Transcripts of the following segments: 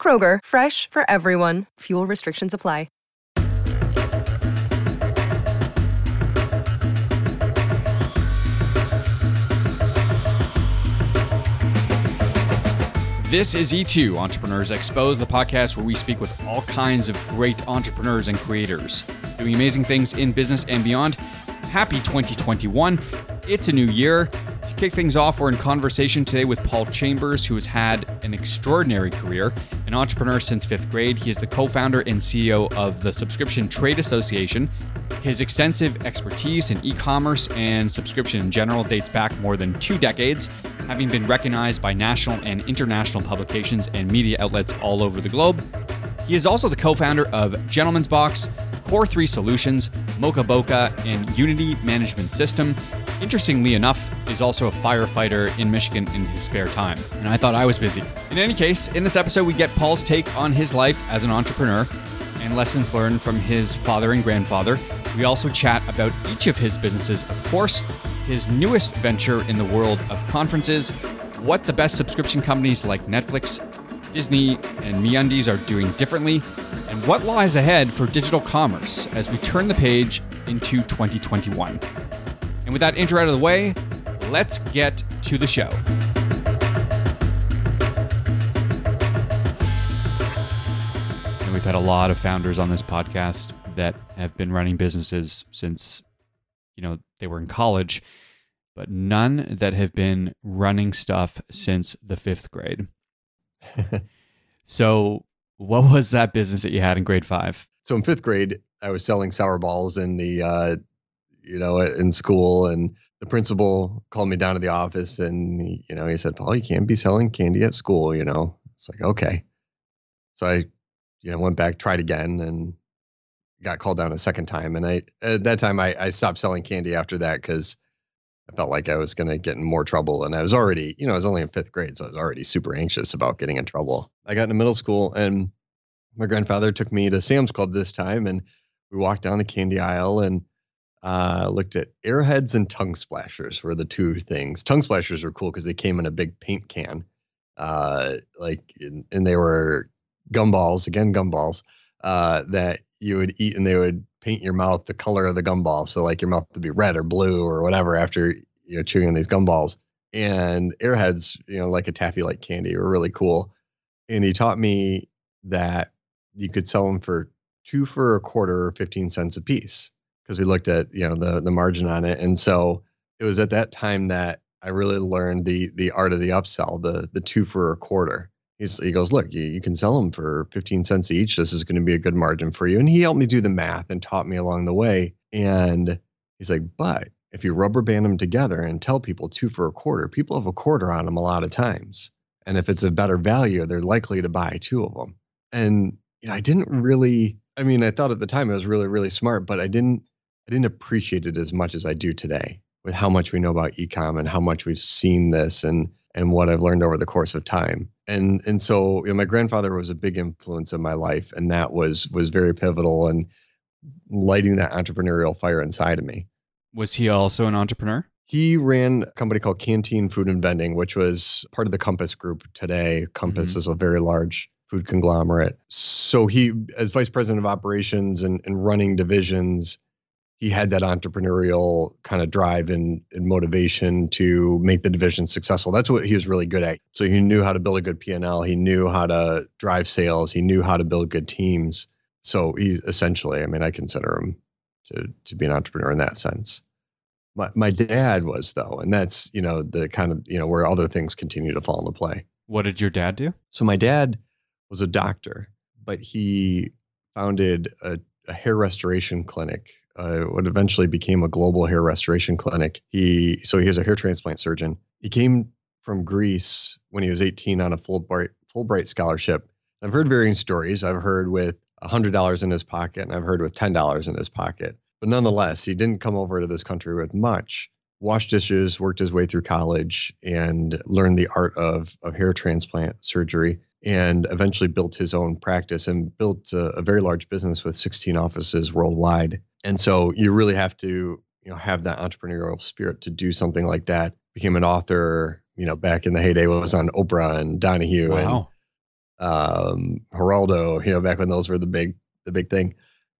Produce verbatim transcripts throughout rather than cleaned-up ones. Kroger, fresh for everyone. Fuel restrictions apply. This is E two, Entrepreneurs Exposed, the podcast where we speak with all kinds of great entrepreneurs and creators doing amazing things in business and beyond. Happy twenty twenty-one. It's a new year. To kick things off, we're in conversation today with Paul Chambers, who has had an extraordinary career, an entrepreneur since fifth grade. He is the co-founder and C E O of the Subscription Trade Association. His extensive expertise in e-commerce and subscription in general dates back more than two decades, having been recognized by national and international publications and media outlets all over the globe. He is also the co-founder of Gentleman's Box, Core three Solutions, Moka Boka, and Unity Management System. Interestingly enough, is also a firefighter in Michigan in his spare time. And I thought I was busy. In any case, in this episode, we get Paul's take on his life as an entrepreneur and lessons learned from his father and grandfather. We also chat about each of his businesses, of course, his newest venture in the world of conferences, what the best subscription companies like Netflix, Disney, and MeUndies are doing differently, and what lies ahead for digital commerce as we turn the page into twenty twenty-one. And with that intro out of the way, let's get to the show. And we've had a lot of founders on this podcast that have been running businesses since, you know, they were in college, but none that have been running stuff since the fifth grade. So what was that business that you had in grade five? So in fifth grade, I was selling sour balls in the, uh, you know, in school, and the principal called me down to the office, and he, you know, he said, "Paul, you can't be selling candy at school." You know, it's like, okay. So I, you know, went back, tried again, and got called down a second time. And I, at that time I, I stopped selling candy after that, because I felt like I was going to get in more trouble. And I was already, you know, I was only in fifth grade, so I was already super anxious about getting in trouble. I got into middle school, and my grandfather took me to Sam's Club this time. And we walked down the candy aisle and uh, looked at Airheads and Tongue Splashers were the two things. Tongue Splashers were cool because they came in a big paint can, uh, like, in, and they were gumballs, again, gumballs, uh, that you would eat, and they would paint your mouth the color of the gumball. So like your mouth would be red or blue or whatever after, you know, chewing on these gumballs. And Airheads, you know, like a taffy like candy, were really cool. And he taught me that you could sell them for two for a quarter or fifteen cents a piece, because we looked at, you know, the the margin on it. And so it was at that time that I really learned the the art of the upsell, the the two for a quarter. He's, he goes, look, you, you can sell them for fifteen cents each. This is going to be a good margin for you. And he helped me do the math and taught me along the way. And he's like, but if you rubber band them together and tell people two for a quarter, people have a quarter on them a lot of times. And if it's a better value, they're likely to buy two of them. And you know, I didn't really, I mean, I thought at the time it was really, really smart, but I didn't, I didn't appreciate it as much as I do today with how much we know about e-com and how much we've seen this and and what I've learned over the course of time. And and so, you know, my grandfather was a big influence in my life, and that was was very pivotal in lighting that entrepreneurial fire inside of me. Was he also an entrepreneur? He ran a company called Canteen Food and Vending, which was part of the Compass Group today. Compass mm-hmm. is a very large food conglomerate. So he, as vice president of operations and, and running divisions, he had that entrepreneurial kind of drive and, and motivation to make the division successful. That's what he was really good at. So he knew how to build a good P and L. He knew how to drive sales. He knew how to build good teams. So he's essentially, I mean, I consider him to to be an entrepreneur in that sense. My my dad was, though, and that's, you know, the kind of, you know, where other things continue to fall into play. What did your dad do? So my dad was a doctor, but he founded a, a hair restoration clinic. Uh, what eventually became a global hair restoration clinic. He so he was a hair transplant surgeon. He came from Greece when he was eighteen on a Fulbright Fulbright scholarship I've heard varying stories. I've heard with one hundred dollars in his pocket, and I've heard with ten dollars in his pocket. But nonetheless, he didn't come over to this country with much. Washed dishes, worked his way through college, and learned the art of, of hair transplant surgery, and eventually built his own practice and built a, a very large business with sixteen offices worldwide. And so you really have to, you know, have that entrepreneurial spirit to do something like that. Became an author, you know, back in the heyday when it was on Oprah and Donahue. Wow. And um, Geraldo, you know, back when those were the big, the big thing.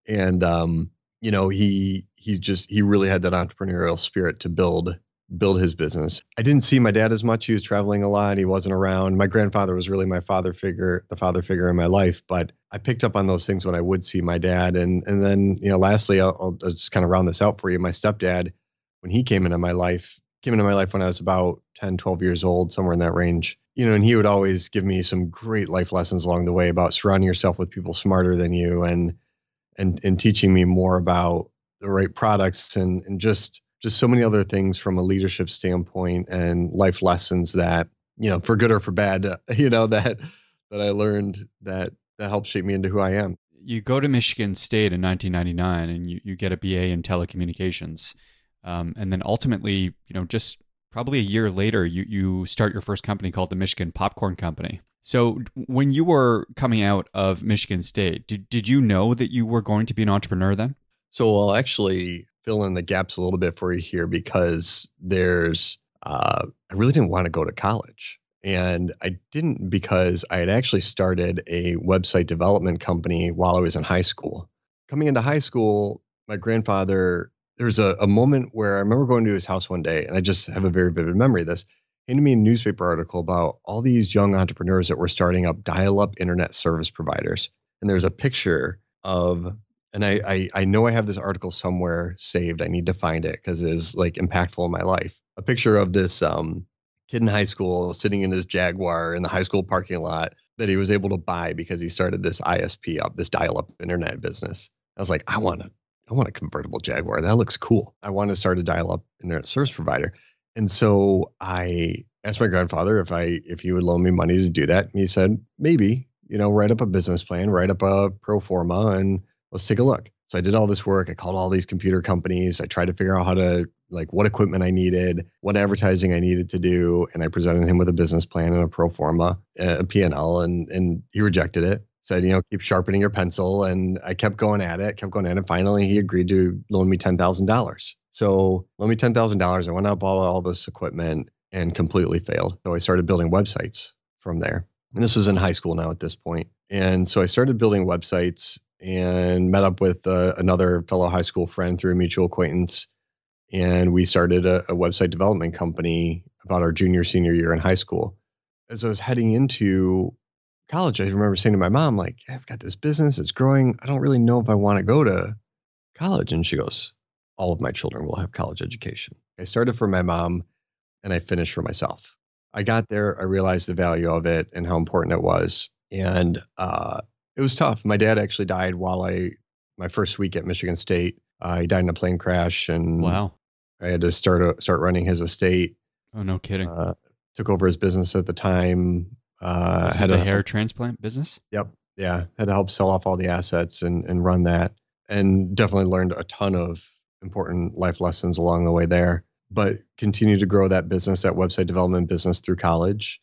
And, um, you know, he, he just, he really had that entrepreneurial spirit to build, build his business. I didn't see my dad as much. He was traveling a lot. He wasn't around. My grandfather was really my father figure, the father figure in my life. But I picked up on those things when I would see my dad. And, and then, you know, lastly, I'll, I'll just kind of round this out for you. My stepdad, when he came into my life, came into my life when I was about ten, twelve years old, somewhere in that range, you know, and he would always give me some great life lessons along the way about surrounding yourself with people smarter than you, and, and, and teaching me more about the right products and, and just, just so many other things from a leadership standpoint and life lessons that, you know, for good or for bad, you know, that, that I learned that, that helped shape me into who I am. You go to Michigan State in nineteen ninety-nine and you, you get a B A in telecommunications. Um, and then ultimately, you know, just probably a year later, you you start your first company called the Michigan Popcorn Company. So when you were coming out of Michigan State, did, did you know that you were going to be an entrepreneur then? So I'll actually fill in the gaps a little bit for you here, because there's, uh, I really didn't want to go to college. And I didn't because I had actually started a website development company while I was in high school. Coming into high school, my grandfather... There was a, a moment where I remember going to his house one day, and I just have a very vivid memory of this. He handed me a newspaper article about all these young entrepreneurs that were starting up dial-up internet service providers. And there's a picture of, and I, I, I know I have this article somewhere saved. I need to find it because it is like impactful in my life. A picture of this um, kid in high school sitting in his Jaguar in the high school parking lot that he was able to buy because he started this I S P up, this dial-up internet business. I was like, I want to. I want a convertible Jaguar. That looks cool. I want to start a dial-up internet service provider. And so I asked my grandfather if I if he would loan me money to do that. And he said, maybe, you know, write up a business plan, write up a pro forma, and let's take a look. So I did all this work. I called all these computer companies. I tried to figure out how to, like, what equipment I needed, what advertising I needed to do. And I presented him with a business plan and a pro forma, a P and L, and, and he rejected it. Said, you know, keep sharpening your pencil. And I kept going at it, kept going at it. Finally, he agreed to loan me ten thousand dollars. So loan me ten thousand dollars. I went out, bought all this equipment, and completely failed. So I started building websites from there. And this was in high school now at this point. And so I started building websites and met up with uh, another fellow high school friend through a mutual acquaintance. And we started a, a website development company about our junior, senior year in high school. As I was heading into college, I remember saying to my mom, like, I've got this business, it's growing. I don't really know if I want to go to college. And she goes, all of my children will have college education. I started for my mom and I finished for myself. I got there, I realized the value of it and how important it was. And uh, it was tough. My dad actually died while I, my first week at Michigan State, uh, he died in a plane crash. And wow. I had to start, a, start running his estate. Oh, no kidding. Uh, took over his business at the time. Uh, this had is the a hair transplant business. Yep. Yeah. Had to help sell off all the assets and, and run that, and definitely learned a ton of important life lessons along the way there, but continued to grow that business, that website development business through college,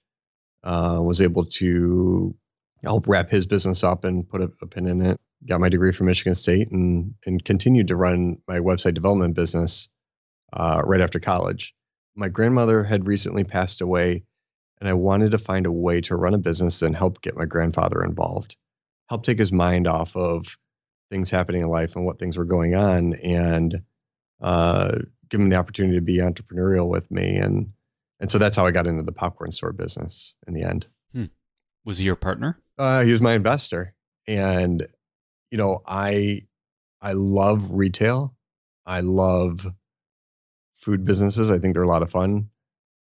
uh, was able to help wrap his business up and put a, a pin in it, got my degree from Michigan State, and, and continued to run my website development business, uh, right after college. My grandmother had recently passed away, and I wanted to find a way to run a business and help get my grandfather involved, help take his mind off of things happening in life and what things were going on, and uh, give him the opportunity to be entrepreneurial with me. And and so that's how I got into the popcorn store business in the end. Hmm. Was he your partner? Uh, he was my investor. And, you know, I I love retail. I love food businesses. I think they're a lot of fun,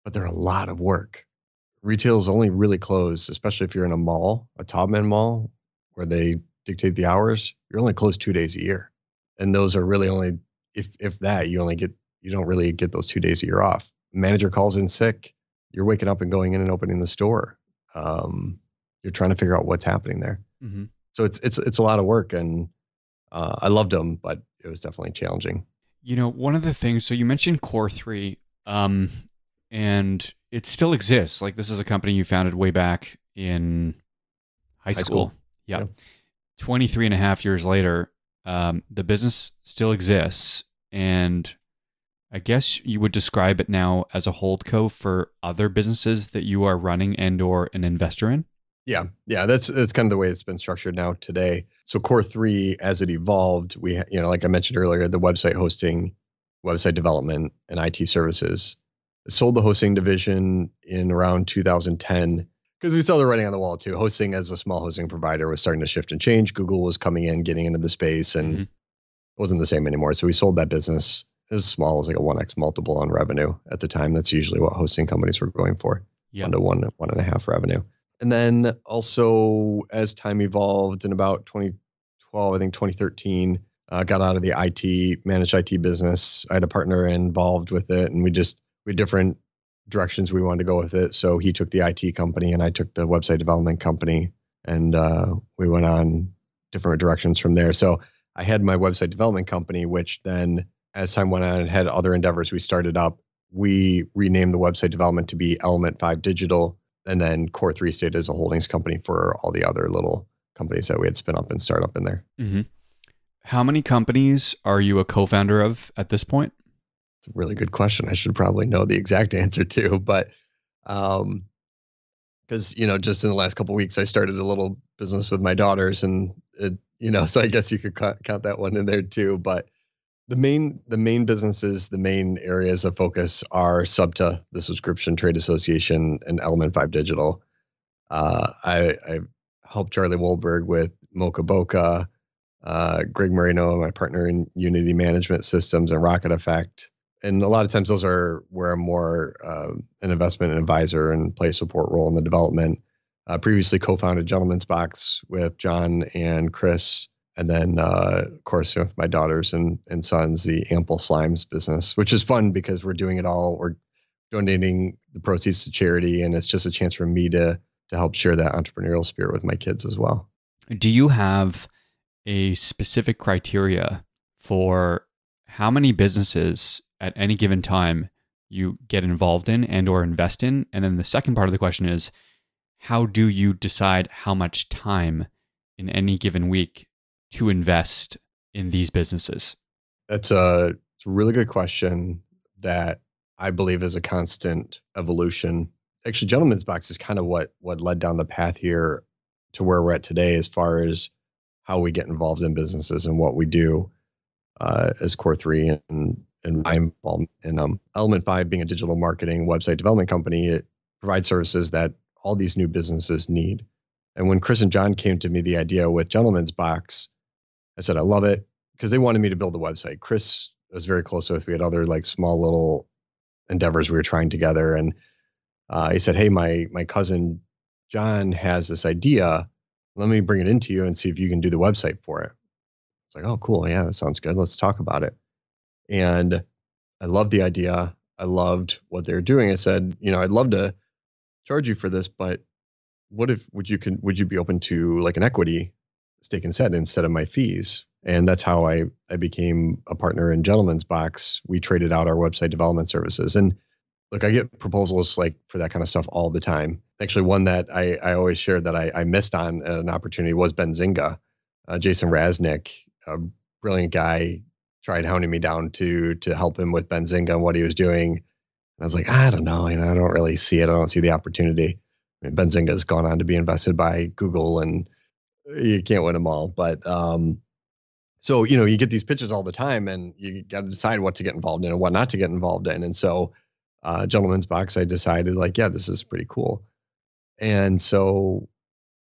but they're a lot of work. Retail is only really closed, especially if you're in a mall, a Taubman mall, where they dictate the hours. You're only closed two days a year. And those are really only, if if that, you only get, you don't really get those two days a year off. Manager calls in sick, you're waking up and going in and opening the store. Um, you're trying to figure out what's happening there. Mm-hmm. So it's it's it's a lot of work, and uh, I loved them, but it was definitely challenging. You know, one of the things, so you mentioned Core three, um, and it still exists. Like, this is a company you founded way back in high school. High school. Yeah. yeah. twenty-three and a half years later, um, the business still exists. And I guess you would describe it now as a holdco for other businesses that you are running and or an investor in? Yeah. Yeah. That's, that's kind of the way it's been structured now today. So Core three, as it evolved, we, you know, like I mentioned earlier, the website hosting, website development, and I T services. Sold the hosting division in around two thousand ten because we saw the writing on the wall too. Hosting as a small hosting provider was starting to shift and change. Google was coming in, getting into the space, and mm-hmm. it wasn't the same anymore. So we sold that business as small as like a one X multiple on revenue at the time. That's usually what hosting companies were going for, yeah. one to one, one and a half revenue. And then also as time evolved in about twenty twelve, I think twenty thirteen, uh, got out of the I T, managed I T business. I had a partner involved with it, and we just, we had different directions we wanted to go with it. So he took the I T company and I took the website development company, and uh, we went on different directions from there. So I had my website development company, which then as time went on and had other endeavors we started up, we renamed the website development to be Element five Digital. And then Core three stayed as a holdings company for all the other little companies that we had spin up and start up in there. Mm-hmm. How many companies are you a co-founder of at this point? It's a really good question. I should probably know the exact answer too, but um, because, you know, just in the last couple of weeks, I started a little business with my daughters, and it, you know, so I guess you could ca- count that one in there too. But the main, the main businesses, the main areas of focus are SUBTA, the Subscription Trade Association, and Element five Digital. Uh, I, I helped Charlie Wahlberg with Moka Boka, uh, Greg Marino, my partner in Unity Management Systems, and Rocket Effect. And a lot of times those are where I'm more uh, an investment advisor and play a support role in the development. Uh, previously co-founded Gentleman's Box with John and Chris. And then, uh, of course, with my daughters and, and sons, the Ample Slimes business, which is fun because we're doing it all. We're donating the proceeds to charity, and it's just a chance for me to to help share that entrepreneurial spirit with my kids as well. Do you have a specific criteria for how many businesses at any given time you get involved in and or invest in? And then the second part of the question is, how do you decide how much time in any given week to invest in these businesses? That's a, it's a really good question that I believe is a constant evolution. Actually, Gentleman's Box is kind of what what led down the path here to where we're at today as far as how we get involved in businesses and what we do uh, as Core three and, and my involvement in um, Element five being a digital marketing website development company. It provides services that all these new businesses need. And when Chris and John came to me, the idea with Gentleman's Box, I said, I love it, because they wanted me to build a website. Chris was very close with. We had other like small little endeavors we were trying together. And uh, he said, hey, my my cousin John has this idea. Let me bring it into you and see if you can do the website for it. It's like, oh, cool. Yeah, that sounds good. Let's talk about it. And I loved the idea. I loved what they were doing. I said, you know, I'd love to charge you for this, but what if, would you can, would you be open to like an equity stake and set instead of my fees? And that's how I, I became a partner in Gentleman's Box. We traded out our website development services. And look, I get proposals like for that kind of stuff all the time. Actually, one that I, I always share that I, I missed on an opportunity was Benzinga. Uh, Jason Raznick, a brilliant guy, tried hounding me down to, to help him with Benzinga and what he was doing. And I was like, I don't know. You know, I don't really see it. I don't see the opportunity. I mean, Benzinga has gone on to be invested by Google, and you can't win them all. But um, so, you know, you get these pitches all the time, and you got to decide what to get involved in and what not to get involved in. And so uh, Gentleman's Box, I decided like, yeah, this is pretty cool. And so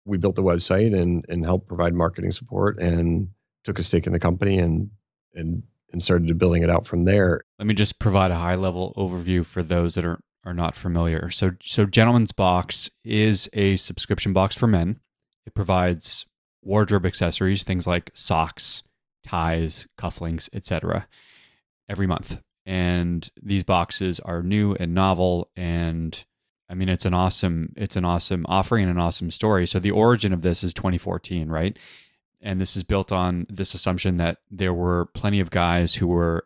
we built the website and and helped provide marketing support and took a stake in the company and and and started building it out from there. Let me just provide a high level overview for those that are are not familiar. So, so Gentleman's Box is a subscription box for men. It provides wardrobe accessories, things like socks, ties, cufflinks, et cetera, every month. And these boxes are new and novel and I mean, it's an awesome, it's an awesome offering and an awesome story. So the origin of this is twenty fourteen, right? And this is built on this assumption that there were plenty of guys who were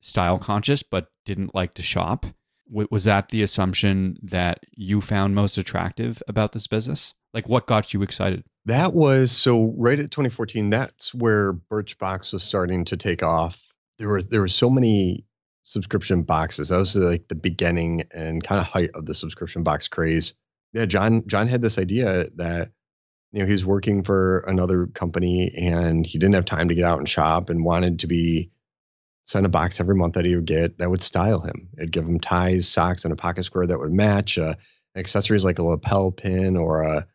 style conscious, but didn't like to shop. Was that the assumption that you found most attractive about this business? Like, what got you excited? That was, so right at twenty fourteen, that's where Birchbox was starting to take off. There were, there were so many subscription boxes. That was like the beginning and kind of height of the subscription box craze. Yeah, John, John had this idea that, you know, he was working for another company and he didn't have time to get out and shop and wanted to be sent a box every month that he would get that would style him. It'd give him ties, socks, and a pocket square that would match, uh, accessories like a lapel pin or a,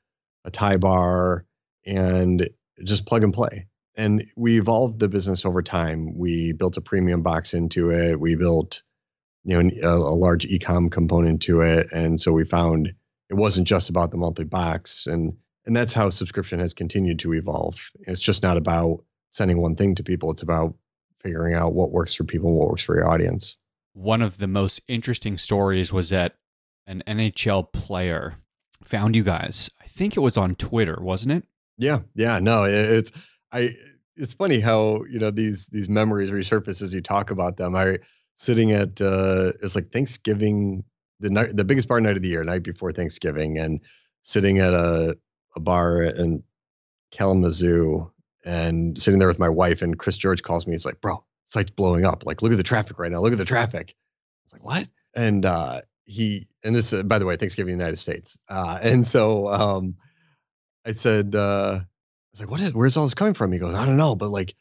a tie bar, and just plug and play. And we evolved the business over time. We built a premium box into it. We built, you know, a, a large e-com component to it. And so we found it wasn't just about the monthly box. And, and that's how subscription has continued to evolve. It's just not about sending one thing to people. It's about figuring out what works for people and what works for your audience. One of the most interesting stories was that an N H L player found you guys. I think it was on Twitter, wasn't it? Yeah. Yeah. No, it, it's... I, it's funny how, you know, these, these memories resurface as you talk about them. I sitting at, uh, it's like Thanksgiving, the night, the biggest bar night of the year, night before Thanksgiving, and sitting at a, a bar in Kalamazoo and sitting there with my wife, and Chris George calls me. He's like, bro, site's blowing up. Like, look at the traffic right now. Look at the traffic. I was like, what? And, uh, he, and this, uh, by the way, Thanksgiving in the United States. Uh, and so, um, I said, uh, I was like, what is, where's all this coming from? He goes, I don't know, but like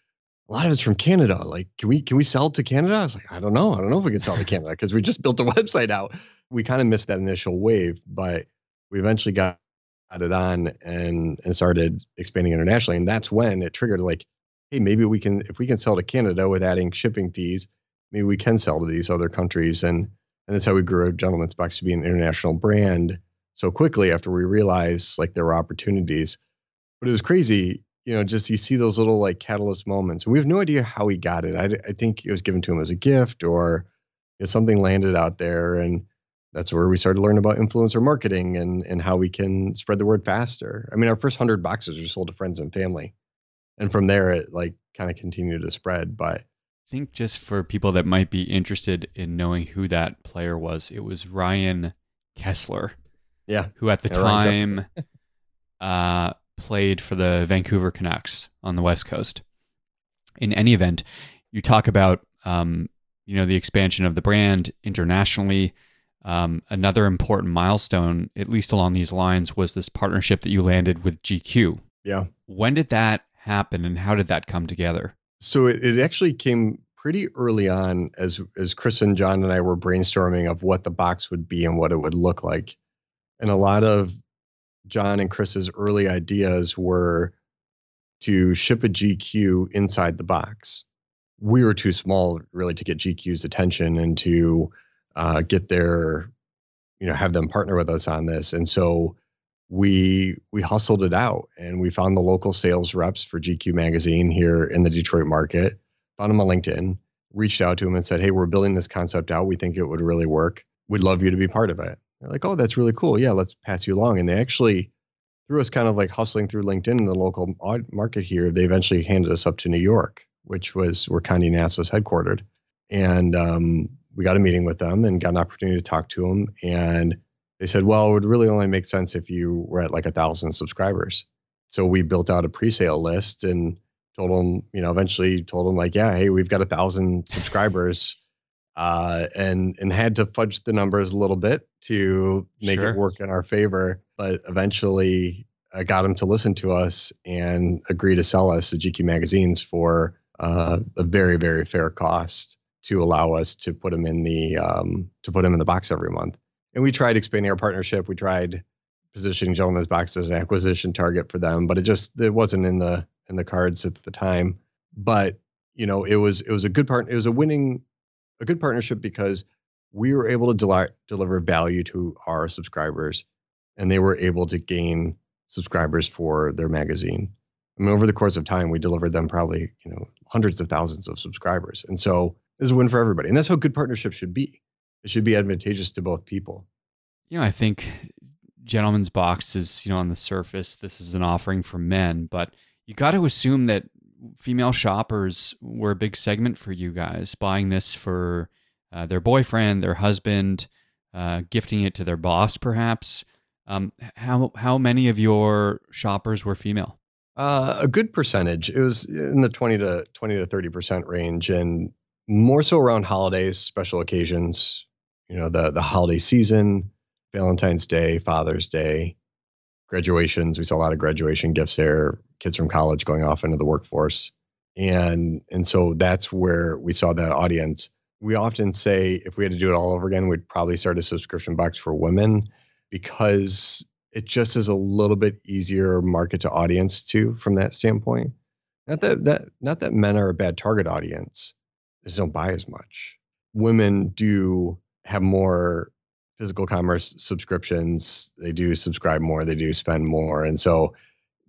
a lot of it's from Canada. Like, can we, can we sell to Canada? I was like, I don't know. I don't know if we can sell to Canada because we just built the website out. We kind of missed that initial wave, but we eventually got it on and, and started expanding internationally. And that's when it triggered like, hey, maybe we can, if we can sell to Canada with adding shipping fees, maybe we can sell to these other countries. And, and that's how we grew Gentleman's Box to be an international brand so quickly after we realized like there were opportunities. But it was crazy, you know, just you see those little like catalyst moments. And we have no idea how he got it. I, I think it was given to him as a gift, or you know, something landed out there. And that's where we started to learn about influencer marketing and, and how we can spread the word faster. I mean, our first hundred boxes were sold to friends and family. And from there, it like kind of continued to spread. But I think just for people that might be interested in knowing who that player was, it was Ryan Kessler. Yeah. Who at the yeah, time, uh, played for the Vancouver Canucks on the West Coast. In any event, you talk about, um, you know, the expansion of the brand internationally. Um, another important milestone, at least along these lines, was this partnership that you landed with G Q. Yeah. When did that happen and how did that come together? So it, it actually came pretty early on as, as Chris and John and I were brainstorming of what the box would be and what it would look like. And a lot of John and Chris's early ideas were to ship a G Q inside the box. We were too small really to get G Q's attention and to uh, get their, you know, have them partner with us on this. And so we, we hustled it out and we found the local sales reps for G Q magazine here in the Detroit market, found them on LinkedIn, reached out to them and said, hey, we're building this concept out. We think it would really work. We'd love you to be part of it. They're like, oh, that's really cool. Yeah, let's pass you along. And they actually, through us kind of like hustling through LinkedIn in the local market here, they eventually handed us up to New York, which was where Condé Nast was headquartered. And um, we got a meeting with them and got an opportunity to talk to them. And they said, well, it would really only make sense if you were at like a thousand subscribers. So we built out a pre-sale list and told them, you know, eventually told them like, yeah, hey, we've got a thousand subscribers. Uh, and, and had to fudge the numbers a little bit to make sure it work in our favor. But eventually I got him to listen to us and agree to sell us the G Q magazines for, uh, a very, very fair cost to allow us to put them in the, um, to put them in the box every month. And we tried expanding our partnership. We tried positioning Gentleman's Box as an acquisition target for them, but it just, it wasn't in the, in the cards at the time. But, you know, it was, it was a good part. It was a winning A good partnership because we were able to del- deliver value to our subscribers and they were able to gain subscribers for their magazine. I mean, over the course of time, we delivered them probably, you know, hundreds of thousands of subscribers. And so it was a win for everybody. And that's how good partnerships should be. It should be advantageous to both people. you know, I think Gentleman's Box is, you know, on the surface, this is an offering for men, but you got to assume that female shoppers were a big segment for you guys, buying this for uh, their boyfriend, their husband, uh, gifting it to their boss, perhaps. Um, how how many of your shoppers were female? Uh, a good percentage. It was in the twenty to thirty percent range, and more so around holidays, special occasions. You know, the the holiday season, Valentine's Day, Father's Day, graduations. We saw a lot of graduation gifts there, kids from college going off into the workforce. And and so that's where we saw that audience. We often say if we had to do it all over again, we'd probably start a subscription box for women, because it just is a little bit easier market to audience too from that standpoint. Not that, that not that men are a bad target audience. They just don't buy as much. Women do have more physical commerce subscriptions. They do subscribe more. They do spend more. And so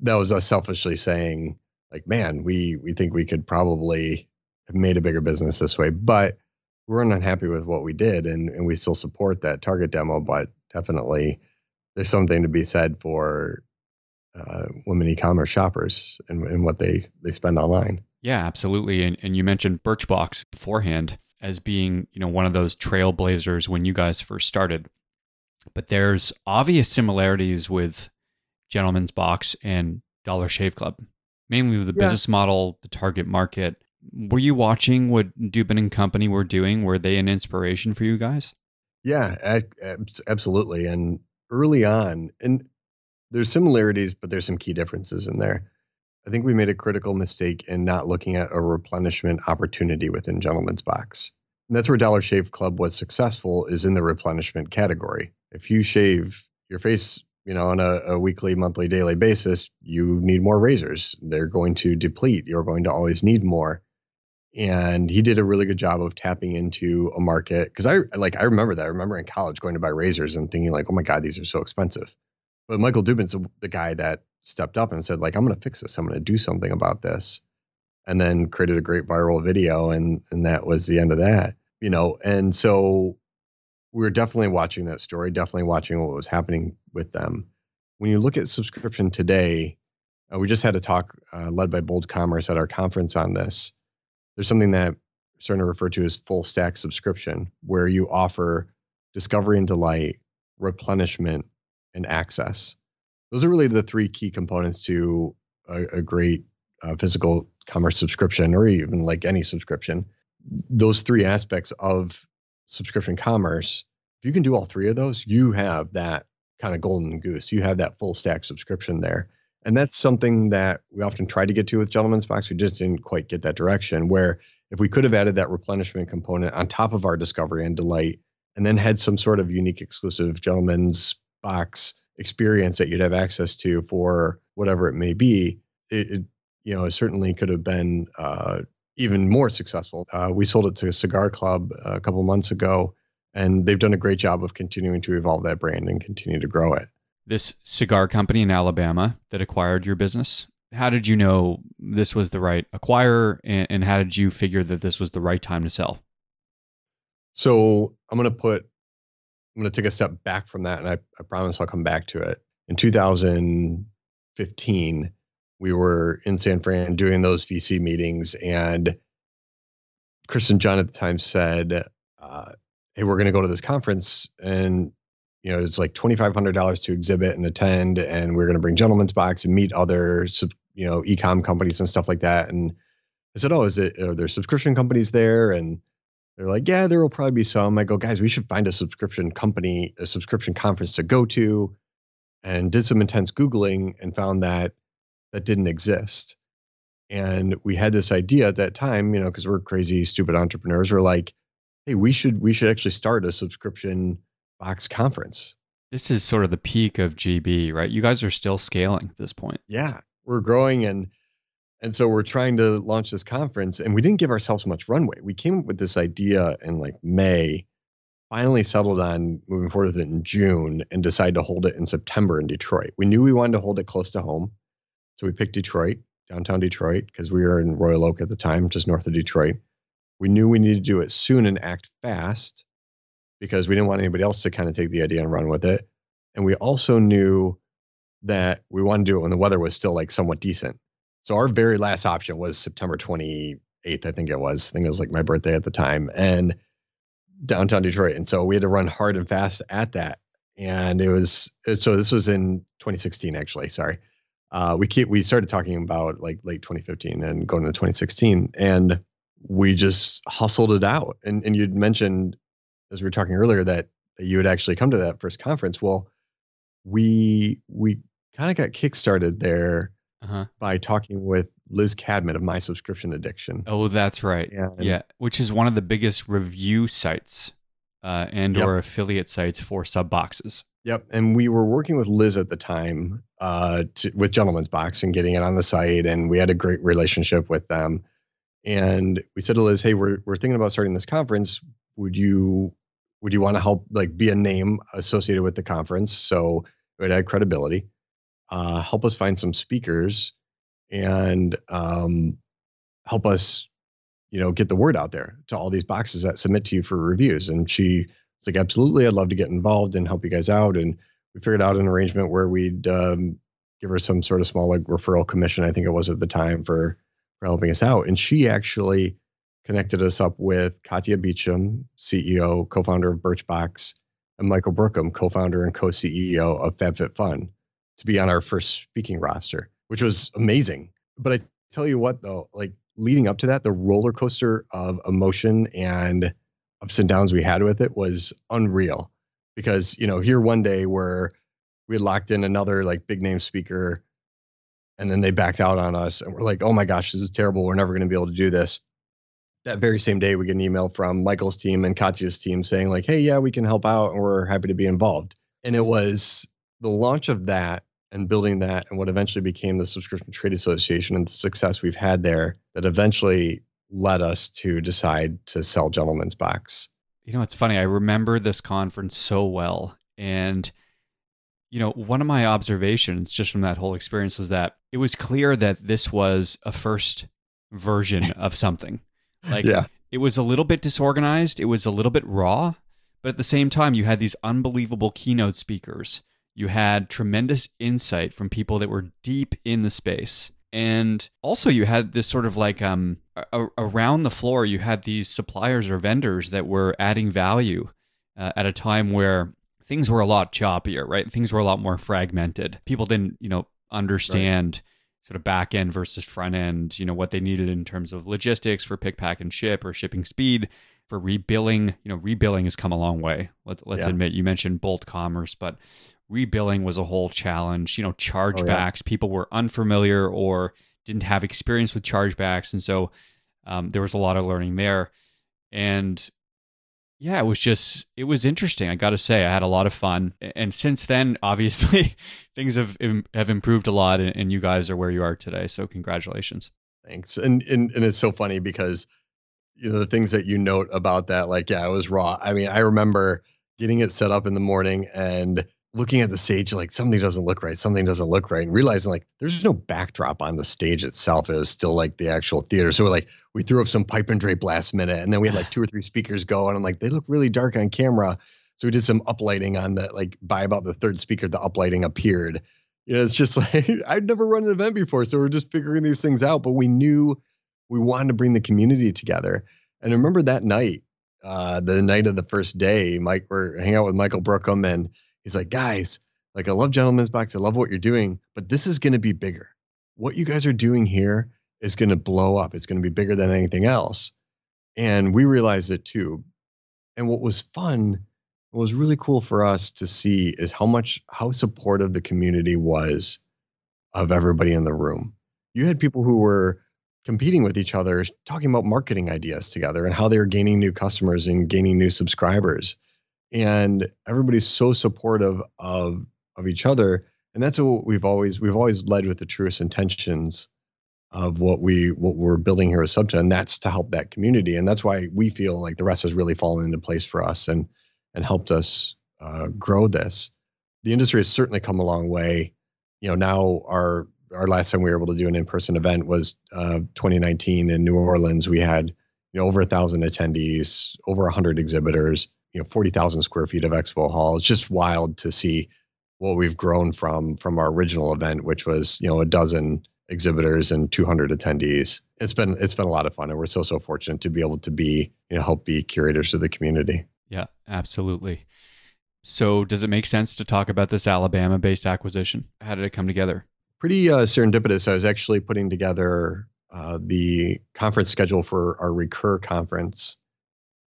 that was us selfishly saying, like, man, we we think we could probably have made a bigger business this way, but we're not happy with what we did, and, and we still support that target demo. But definitely there's something to be said for uh, women e-commerce shoppers and, and what they, they spend online. Yeah, absolutely. And, and you mentioned Birchbox beforehand as being, you know, one of those trailblazers when you guys first started. But there's obvious similarities with Gentleman's Box and Dollar Shave Club, mainly the yeah. business model, the target market. Were you watching what Dubin and company were doing? Were they an inspiration for you guys? Yeah, I, absolutely. And early on, and there's similarities, but there's some key differences in there. I think we made a critical mistake in not looking at a replenishment opportunity within Gentleman's Box. And that's where Dollar Shave Club was successful, is in the replenishment category. If you shave your face, you know, on a, a weekly, monthly, daily basis, you need more razors. They're going to deplete. You're going to always need more. And he did a really good job of tapping into a market. Because I like I remember that. I remember in college going to buy razors and thinking like, oh my God, these are so expensive. But Michael Dubin's the guy that stepped up and said, like, I'm going to fix this. I'm going to do something about this. And then created a great viral video. And, and that was the end of that, you know. And so we were definitely watching that story, definitely watching what was happening with them. When you look at subscription today, uh, we just had a talk uh, led by Bold Commerce at our conference on this. There's something that I'm starting to refer to as full stack subscription, where you offer discovery and delight, replenishment, and access. Those are really the three key components to a, a great uh, physical commerce subscription, or even like any subscription. Those three aspects of subscription commerce, if you can do all three of those, you have that kind of golden goose. You have that full stack subscription there. And that's something that we often try to get to with Gentleman's Box. We just didn't quite get that direction, where if we could have added that replenishment component on top of our discovery and delight, and then had some sort of unique exclusive Gentleman's Box experience that you'd have access to for whatever it may be, it, it you know, it certainly could have been uh, even more successful. Uh, we sold it to Cigar Club a couple months ago, and they've done a great job of continuing to evolve that brand and continue to grow it. This cigar company in Alabama that acquired your business, how did you know this was the right acquirer, and, and how did you figure that this was the right time to sell? So I'm going to put, I'm going to take a step back from that, and I, I promise I'll come back to it. In two thousand fifteen, we were in San Fran doing those V C meetings, and Chris and John at the time said, uh, hey, we're going to go to this conference, and you know, it's like twenty-five hundred dollars to exhibit and attend, and we're going to bring Gentleman's Box and meet other, you know, e-com companies and stuff like that. And I said, oh, is it, are there subscription companies there? And they're like, yeah, there will probably be some. I go, guys, we should find a subscription company, a subscription conference to go to, and did some intense Googling and found that that didn't exist. And we had this idea at that time, you know, because we're crazy, stupid entrepreneurs. We're like, hey, we should, we should actually start a subscription Box conference. This is sort of the peak of G B, right? You guys are still scaling at this point. Yeah, we're growing, and and so we're trying to launch this conference, and we didn't give ourselves much runway. We came up with this idea in like May, finally settled on moving forward with it in June, and decided to hold it in September in Detroit. We knew we wanted to hold it close to home, so we picked Detroit, downtown Detroit, because we were in Royal Oak at the time, just north of Detroit. We knew we needed to do it soon and act fast. because we didn't want anybody else to kind of take the idea and run with it. And we also knew that we wanted to do it when the weather was still like somewhat decent. So our very last option was September twenty-eighth, I think it was. I think it was like my birthday at the time, and downtown Detroit. And so we had to run hard and fast at that. And it was, so this was in twenty sixteen, actually, sorry. Uh, we keep, we started talking about like late twenty fifteen and going into twenty sixteen, and we just hustled it out. And and you'd mentioned, as we were talking earlier, that you had actually come to that first conference. Well, we, we kind of got kickstarted there uh-huh. by talking with Liz Cadman of My Subscription Addiction. Oh, that's right. Yeah. yeah. Which is one of the biggest review sites uh, and yep. or affiliate sites for sub boxes. Yep. And we were working with Liz at the time uh, to, with Gentleman's Box and getting it on the site. And we had a great relationship with them. And we said to Liz, hey, we're, we're thinking about starting this conference. Would you, would you want to help like be a name associated with the conference? So it would add credibility, uh, help us find some speakers, and um, help us, you know, get the word out there to all these boxes that submit to you for reviews. And she was like, absolutely. I'd love to get involved and help you guys out. And we figured out an arrangement where we'd um, give her some sort of small like referral commission, I think it was at the time, for, for helping us out. And she actually connected us up with Katya Beecham, C E O, co-founder of Birchbox, and Michael Brookham, co-founder and co-C E O of FabFitFun, to be on our first speaking roster, which was amazing. But I tell you what, though, like leading up to that, the roller coaster of emotion and ups and downs we had with it was unreal. Because, you know, here one day where we had locked in another like big name speaker, and then they backed out on us, and we're like, oh my gosh, this is terrible. We're never going to be able to do this. That very same day, we get an email from Michael's team and Katya's team saying like, hey, yeah, we can help out and we're happy to be involved. And it was the launch of that and building that and what eventually became the Subscription Trade Association and the success we've had there that eventually led us to decide to sell Gentleman's Box. You know, it's funny. I remember this conference so well. And, you know, one of my observations just from that whole experience was that it was clear that this was a first version of something. Like yeah. It was a little bit disorganized. It was a little bit raw, but at the same time, you had these unbelievable keynote speakers. You had tremendous insight from people that were deep in the space. And also you had this sort of like um a- around the floor, you had these suppliers or vendors that were adding value uh, at a time where things were a lot choppier, right? Things were a lot more fragmented. People didn't, you know, understand right. sort of back end versus front end, you know, what they needed in terms of logistics for pick, pack, and ship, or shipping speed for rebilling. You know, rebilling has come a long way. Let's let's yeah. admit, you mentioned Bold Commerce, but rebilling was a whole challenge. You know, chargebacks, oh, yeah. people were unfamiliar or didn't have experience with chargebacks. And so um, there was a lot of learning there. And yeah, it was just, it was interesting. I got to say, I had a lot of fun. And since then, obviously, things have have improved a lot, and, and you guys are where you are today. So congratulations. Thanks. And, and and it's so funny because, you know, the things that you note about that, like, yeah, it was raw. I mean, I remember getting it set up in the morning and looking at the stage, like something doesn't look right. Something doesn't look right. And realizing like there's no backdrop on the stage itself. It was still like the actual theater. So we're like, we threw up some pipe and drape last minute. And then we had like two or three speakers go. And I'm like, they look really dark on camera. So we did some uplighting on that. Like by about the third speaker, the uplighting appeared. You know, it's just like, I'd never run an event before. So we're just figuring these things out. But we knew we wanted to bring the community together. And I remember that night, uh, the night of the first day, Mike, we're hanging out with Michael Brookham, and he's like, guys, like I love Gentleman's Box. I love what you're doing, but this is going to be bigger. What you guys are doing here is going to blow up. It's going to be bigger than anything else. And we realized it too. And what was fun, what was really cool for us to see is how much, how supportive the community was of everybody in the room. You had people who were competing with each other, talking about marketing ideas together and how they were gaining new customers and gaining new subscribers. And everybody's so supportive of of each other, and that's what we've always we've always led with the truest intentions of what we what we're building here at Subta, and that's to help that community. And that's why we feel like the rest has really fallen into place for us and and helped us uh, grow this. The industry has certainly come a long way. You know, now our our last time we were able to do an in-person event was uh, twenty nineteen in New Orleans. We had you know over a thousand attendees, over a hundred exhibitors. you know, forty thousand square feet of expo hall. It's just wild to see what we've grown from, from our original event, which was, you know, a dozen exhibitors and two hundred attendees. It's been, it's been a lot of fun. And we're so, so fortunate to be able to be, you know, help be curators of the community. Yeah, absolutely. So does it make sense to talk about this Alabama-based acquisition? How did it come together? Pretty uh, serendipitous. I was actually putting together uh, the conference schedule for our Recur conference,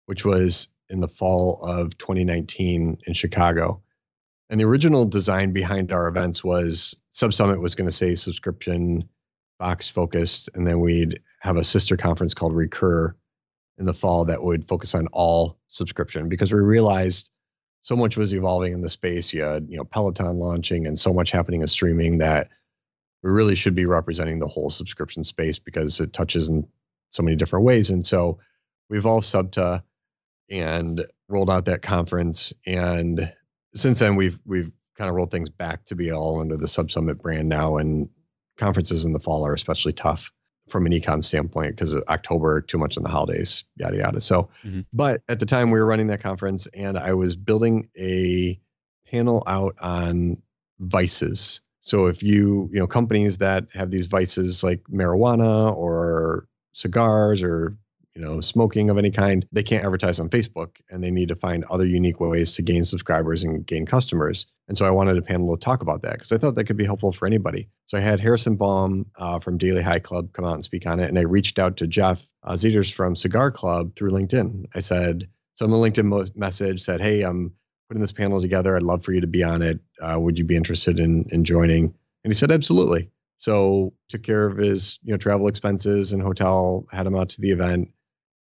which was in the fall of twenty nineteen in Chicago. And the original design behind our events was Subsummit was going to say subscription box focused. And then we'd have a sister conference called Recur in the fall that would focus on all subscription, because we realized so much was evolving in the space. You had, you know, Peloton launching and so much happening in streaming that we really should be representing the whole subscription space because it touches in so many different ways. And so we evolved Subta and rolled out that conference, and since then, we've we've kind of rolled things back to be all under the Subsummit brand now, and conferences in the fall are especially tough from an e-com standpoint because October, too much on the holidays, yada, yada. So, mm-hmm. But at the time, we were running that conference, and I was building a panel out on vices. So if you, you know, companies that have these vices like marijuana or cigars or you know, smoking of any kind, they can't advertise on Facebook, and they need to find other unique ways to gain subscribers and gain customers. And so I wanted a panel to talk about that because I thought that could be helpful for anybody. So I had Harrison Baum uh, from Daily High Club come out and speak on it. And I reached out to Jeff uh, Zeters from Cigar Club through LinkedIn. I said, so I'm a LinkedIn mo- message said, hey, I'm putting this panel together. I'd love for you to be on it. Uh, would you be interested in, in joining? And he said, absolutely. So took care of his, you know, travel expenses and hotel, had him out to the event.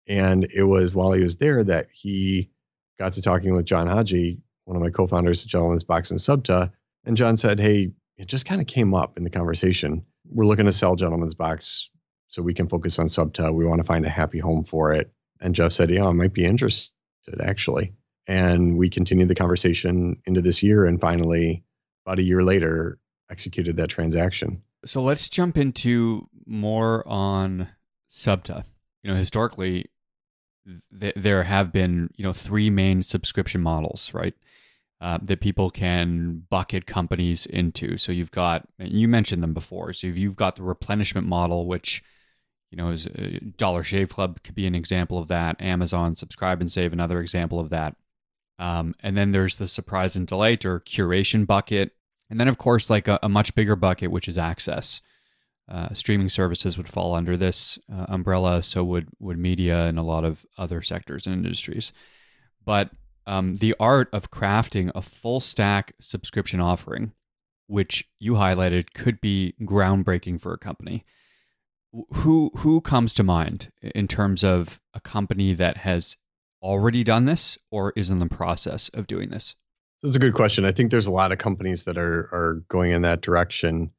And it was while he was there that he got to talking with John Haji, one of my co-founders at Gentleman's Box and Subta. And John said, hey, it just kind of came up in the conversation. We're looking to sell Gentleman's Box so we can focus on Subta. We want to find a happy home for it. And Jeff said, yeah, I might be interested, actually. And we continued the conversation into this year. And finally, about a year later, executed that transaction. So let's jump into more on Subta. You know, historically, there have been, you know, three main subscription models, right, uh, that people can bucket companies into. So you've got, you mentioned them before. So you've got the replenishment model, which, you know, is uh, Dollar Shave Club could be an example of that. Amazon Subscribe and Save, another example of that. Um, and then there's the surprise and delight or curation bucket. And then, of course, like a, a much bigger bucket, which is access. Uh, streaming services would fall under this uh, umbrella. So would would media and a lot of other sectors and industries. But um, the art of crafting a full stack subscription offering, which you highlighted, could be groundbreaking for a company. Who who comes to mind in terms of a company that has already done this or is in the process of doing this? That's a good question. I think there's a lot of companies that are are going in that direction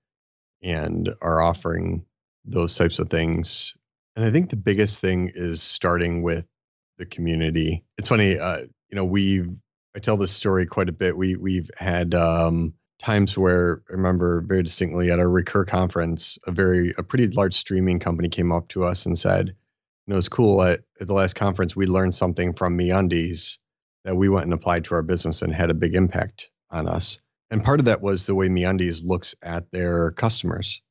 and are offering those types of things. And I think the biggest thing is starting with the community. It's funny, uh, you know, we've, I tell this story quite a bit. We, we've had um, times where, I remember very distinctly at our Recur conference, a very, a pretty large streaming company came up to us and said, you know, it's cool, at, at the last conference, we learned something from MeUndies that we went and applied to our business and had a big impact on us. And part of that was the way MeUndies looks at their customers.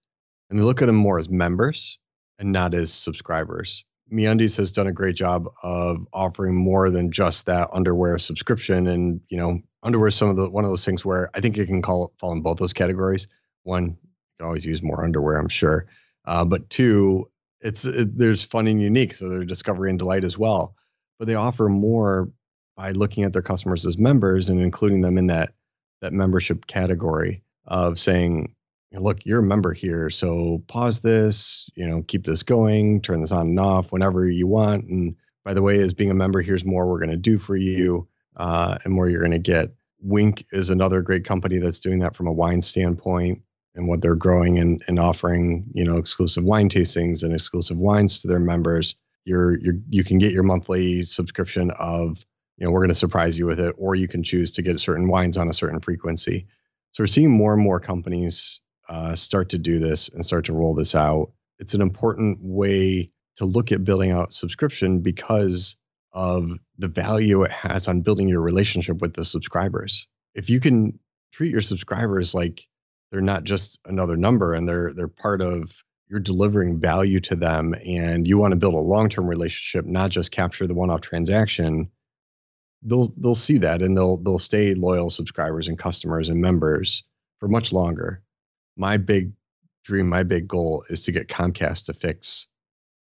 And they look at them more as members and not as subscribers. MeUndies has done a great job of offering more than just that underwear subscription. And, you know, underwear is some of the, one of those things where I think you can call fall in both those categories. One, you can always use more underwear, I'm sure. Uh, but two, it's it, there's fun and unique. So they're discovery and delight as well. But they offer more by looking at their customers as members and including them in that that membership category of saying, look, you're a member here, so pause this, you know, keep this going, turn this on and off whenever you want. And by the way, as being a member, here's more we're going to do for you uh, and more you're going to get. Wink is another great company that's doing that from a wine standpoint and what they're growing and, and offering, you know, exclusive wine tastings and exclusive wines to their members. You're, you're, you can get your monthly subscription of, you know, we're going to surprise you with it, or you can choose to get certain wines on a certain frequency. So we're seeing more and more companies uh, start to do this and start to roll this out. It's an important way to look at building out subscription because of the value it has on building your relationship with the subscribers. If you can treat your subscribers like they're not just another number and they're they're part of, you're delivering value to them, and you want to build a long-term relationship, not just capture the one-off transaction, they'll they'll see that, and they'll they'll stay loyal subscribers and customers and members for much longer. My big dream, my big goal is to get Comcast to fix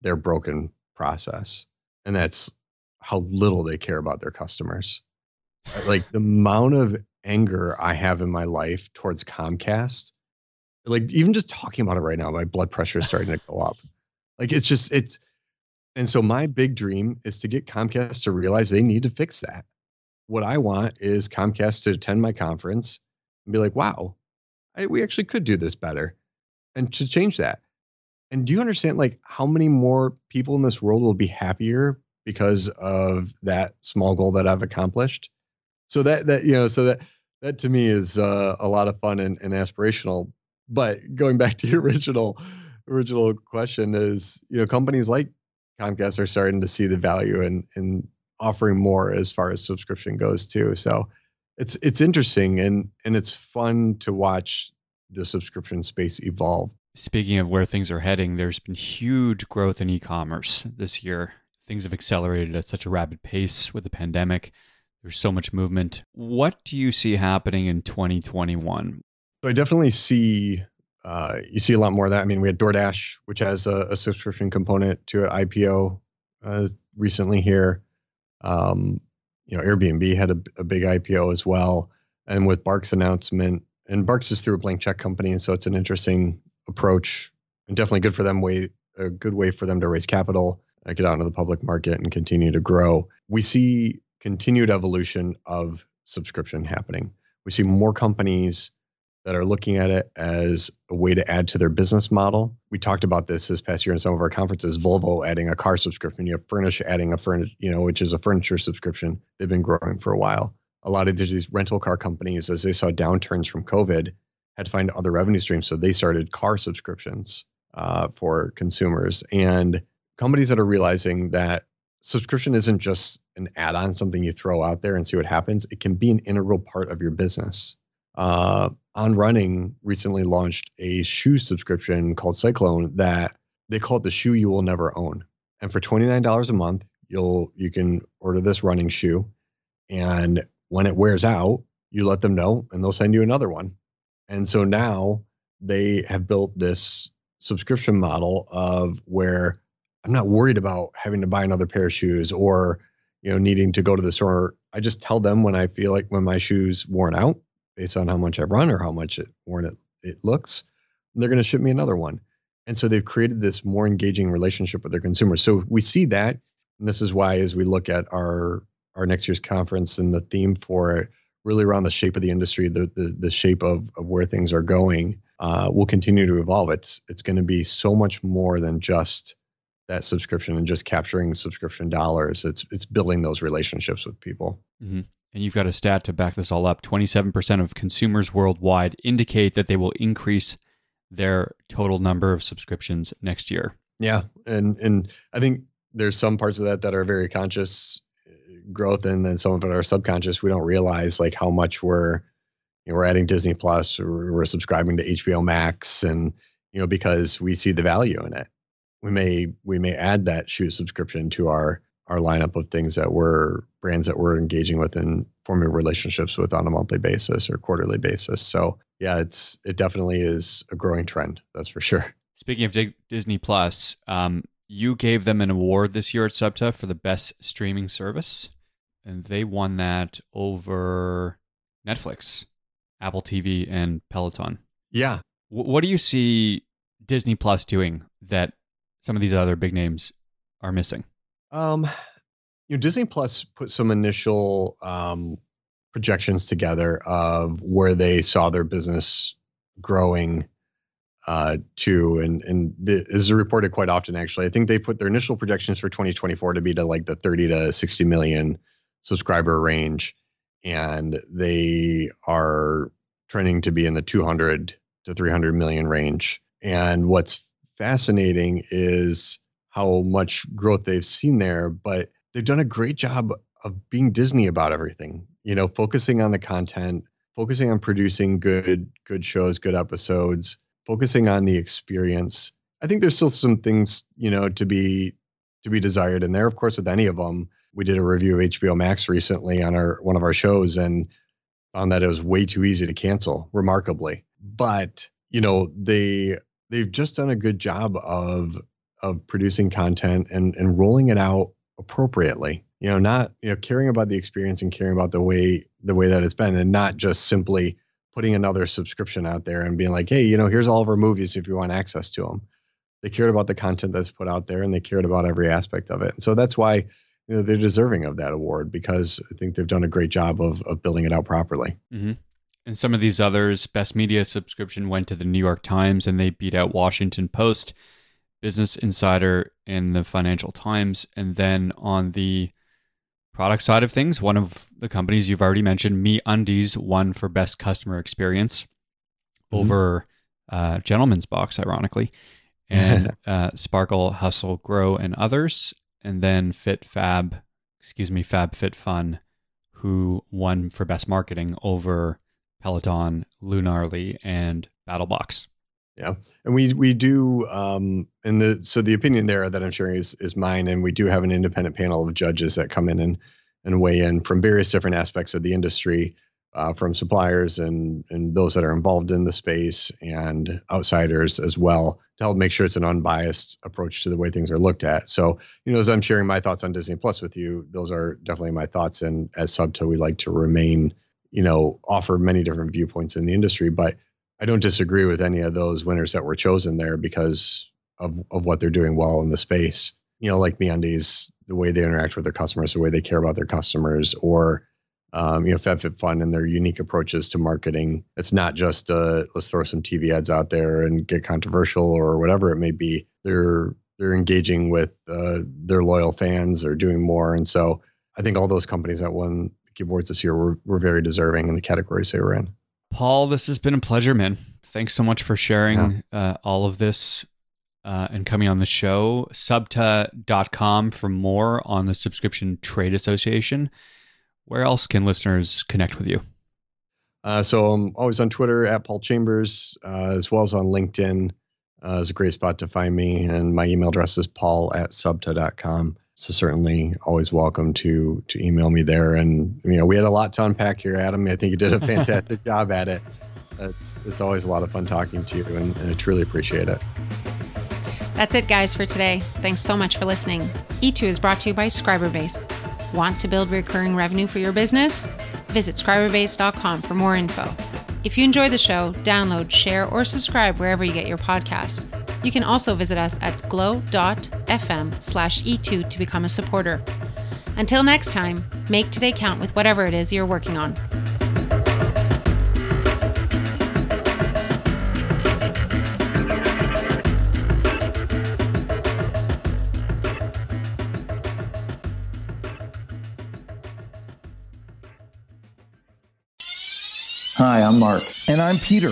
their broken process. And that's how little they care about their customers. Like the amount of anger I have in my life towards Comcast, like even just talking about it right now, my blood pressure is starting to go up. Like it's just, it's, and so my big dream is to get Comcast to realize they need to fix that. What I want is Comcast to attend my conference and be like, wow, I, we actually could do this better, and to change that. And do you understand like how many more people in this world will be happier because of that small goal that I've accomplished? So that, that, you know, so that, that to me is uh, a lot of fun and, and aspirational. But going back to your original, original question is, you know, companies like Comcast are starting to see the value in, in offering more as far as subscription goes too. So it's, it's interesting, and, and it's fun to watch the subscription space evolve. Speaking of where things are heading, there's been huge growth in e-commerce this year. Things have accelerated at such a rapid pace with the pandemic. There's so much movement. What do you see happening in twenty twenty-one? So I definitely see, uh, you see a lot more of that. I mean, we had DoorDash, which has a, a subscription component to an I P O uh, recently here. Um, you know, Airbnb had a, a big I P O as well. And with Bark's announcement, and Bark's is through a blank check company, and so it's an interesting approach, and definitely good for them, way, a good way for them to raise capital, uh, get out into the public market and continue to grow. We see continued evolution of subscription happening. We see more companies that are looking at it as a way to add to their business model. We talked about this this past year in some of our conferences. Volvo adding a car subscription. You have Furnish adding a furniture, you know, which is a furniture subscription. They've been growing for a while. A lot of these rental car companies, as they saw downturns from COVID, had to find other revenue streams, so they started car subscriptions uh, for consumers. And companies that are realizing that subscription isn't just an add-on, something you throw out there and see what happens. It can be an integral part of your business. Uh, On Running recently launched a shoe subscription called Cyclone that they call it the shoe you will never own. And for twenty-nine dollars a month, you'll you can order this running shoe, and when it wears out, you let them know and they'll send you another one. And so now they have built this subscription model of where I'm not worried about having to buy another pair of shoes or, you know, needing to go to the store. I just tell them when I feel like when my shoe's worn out, based on how much I run or how much it worn it, it looks, they're going to ship me another one. And so they've created this more engaging relationship with their consumers. So we see that, and this is why as we look at our our next year's conference and the theme for it, really around the shape of the industry, the the, the shape of, of where things are going, uh, will continue to evolve. It's it's going to be so much more than just that subscription and just capturing subscription dollars. It's it's building those relationships with people. Mm-hmm. And you've got a stat to back this all up. twenty-seven percent of consumers worldwide indicate that they will increase their total number of subscriptions next year. Yeah. And and I think there's some parts of that that are very conscious growth, and then some of it are subconscious. We don't realize like how much we're, you know, we're adding Disney Plus, or we're subscribing to H B O Max, and, you know, because we see the value in it. We may we may add that shoe subscription to our our lineup of things that we're brands that we're engaging with and forming relationships with on a monthly basis or quarterly basis. So yeah, it's, it definitely is a growing trend. That's for sure. Speaking of D- Disney Plus, um, you gave them an award this year at Subta for the best streaming service, and they won that over Netflix, Apple T V, and Peloton. Yeah. W- what do you see Disney Plus doing that some of these other big names are missing? Um, you know, Disney Plus put some initial um, projections together of where they saw their business growing uh, to, and and this is reported quite often. Actually, I think they put their initial projections for twenty twenty-four to be to like the thirty to sixty million subscriber range, and they are trending to be in the two hundred to three hundred million range. And what's fascinating is how much growth they've seen there, but they've done a great job of being Disney about everything, you know, focusing on the content, focusing on producing good, good shows, good episodes, focusing on the experience. I think there's still some things, you know, to be, to be desired in there. Of course, with any of them, we did a review of H B O Max recently on our, one of our shows, and found that it was way too easy to cancel, remarkably. But, you know, they, they've just done a good job of, of producing content and, and rolling it out appropriately, you know, not, you know, caring about the experience and caring about the way, the way that it's been, and not just simply putting another subscription out there and being like, hey, you know, here's all of our movies if you want access to them. They cared about the content that's put out there, and they cared about every aspect of it. And so that's why, you know, they're deserving of that award, because I think they've done a great job of, of building it out properly. Mm-hmm. And some of these others, Best Media subscription went to the New York Times, and they beat out Washington Post, Business Insider, and the Financial Times. And then on the product side of things, one of the companies you've already mentioned, MeUndies, won for Best Customer Experience mm-hmm. over uh, Gentleman's Box, ironically. And uh, Sparkle, Hustle, Grow, and others. And then Fit Fab, excuse me, FabFitFun, who won for Best Marketing over Peloton, Lunarly, and BattleBox. Yeah, and we we do, um, and the so the opinion there that I'm sharing is is mine, and we do have an independent panel of judges that come in and, and weigh in from various different aspects of the industry, uh, from suppliers and and those that are involved in the space and outsiders as well, to help make sure it's an unbiased approach to the way things are looked at. So, you know, as I'm sharing my thoughts on Disney Plus with you, those are definitely my thoughts. And as Subto, we like to remain, you know, offer many different viewpoints in the industry. But I don't disagree with any of those winners that were chosen there because of, of what they're doing well in the space. You know, like MeUndies, the way they interact with their customers, the way they care about their customers, or Um, you know, FabFitFun and their unique approaches to marketing. It's not just uh, let's throw some T V ads out there and get controversial or whatever it may be. They're they're engaging with uh, their loyal fans. They're doing more, and so I think all those companies that won the awards this year were were very deserving in the categories they were in. Paul, this has been a pleasure, man. Thanks so much for sharing yeah. uh, all of this uh, and coming on the show. Subta dot com for more on the Subscription Trade Association. Where else can listeners connect with you? Uh, so I'm always on Twitter at Paul Chambers, uh, as well as on LinkedIn. Uh, it's a great spot to find me. And my email address is paul at subta dot com. So certainly always welcome to to email me there. And, you know, we had a lot to unpack here, Adam. I think you did a fantastic job at it. It's, it's always a lot of fun talking to you, and, and I truly appreciate it. That's it, guys, for today. Thanks so much for listening. E two is brought to you by Scriberbase. Want to build recurring revenue for your business? Visit scriberbase dot com for more info. If you enjoy the show, download, share, or subscribe wherever you get your podcasts. You can also visit us at glow dot f m slash e two to become a supporter. Until next time, make today count with whatever it is you're working on. Hi, I'm Mark. And I'm Peter.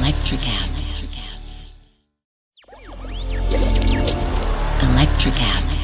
Electrocast. Electrocast.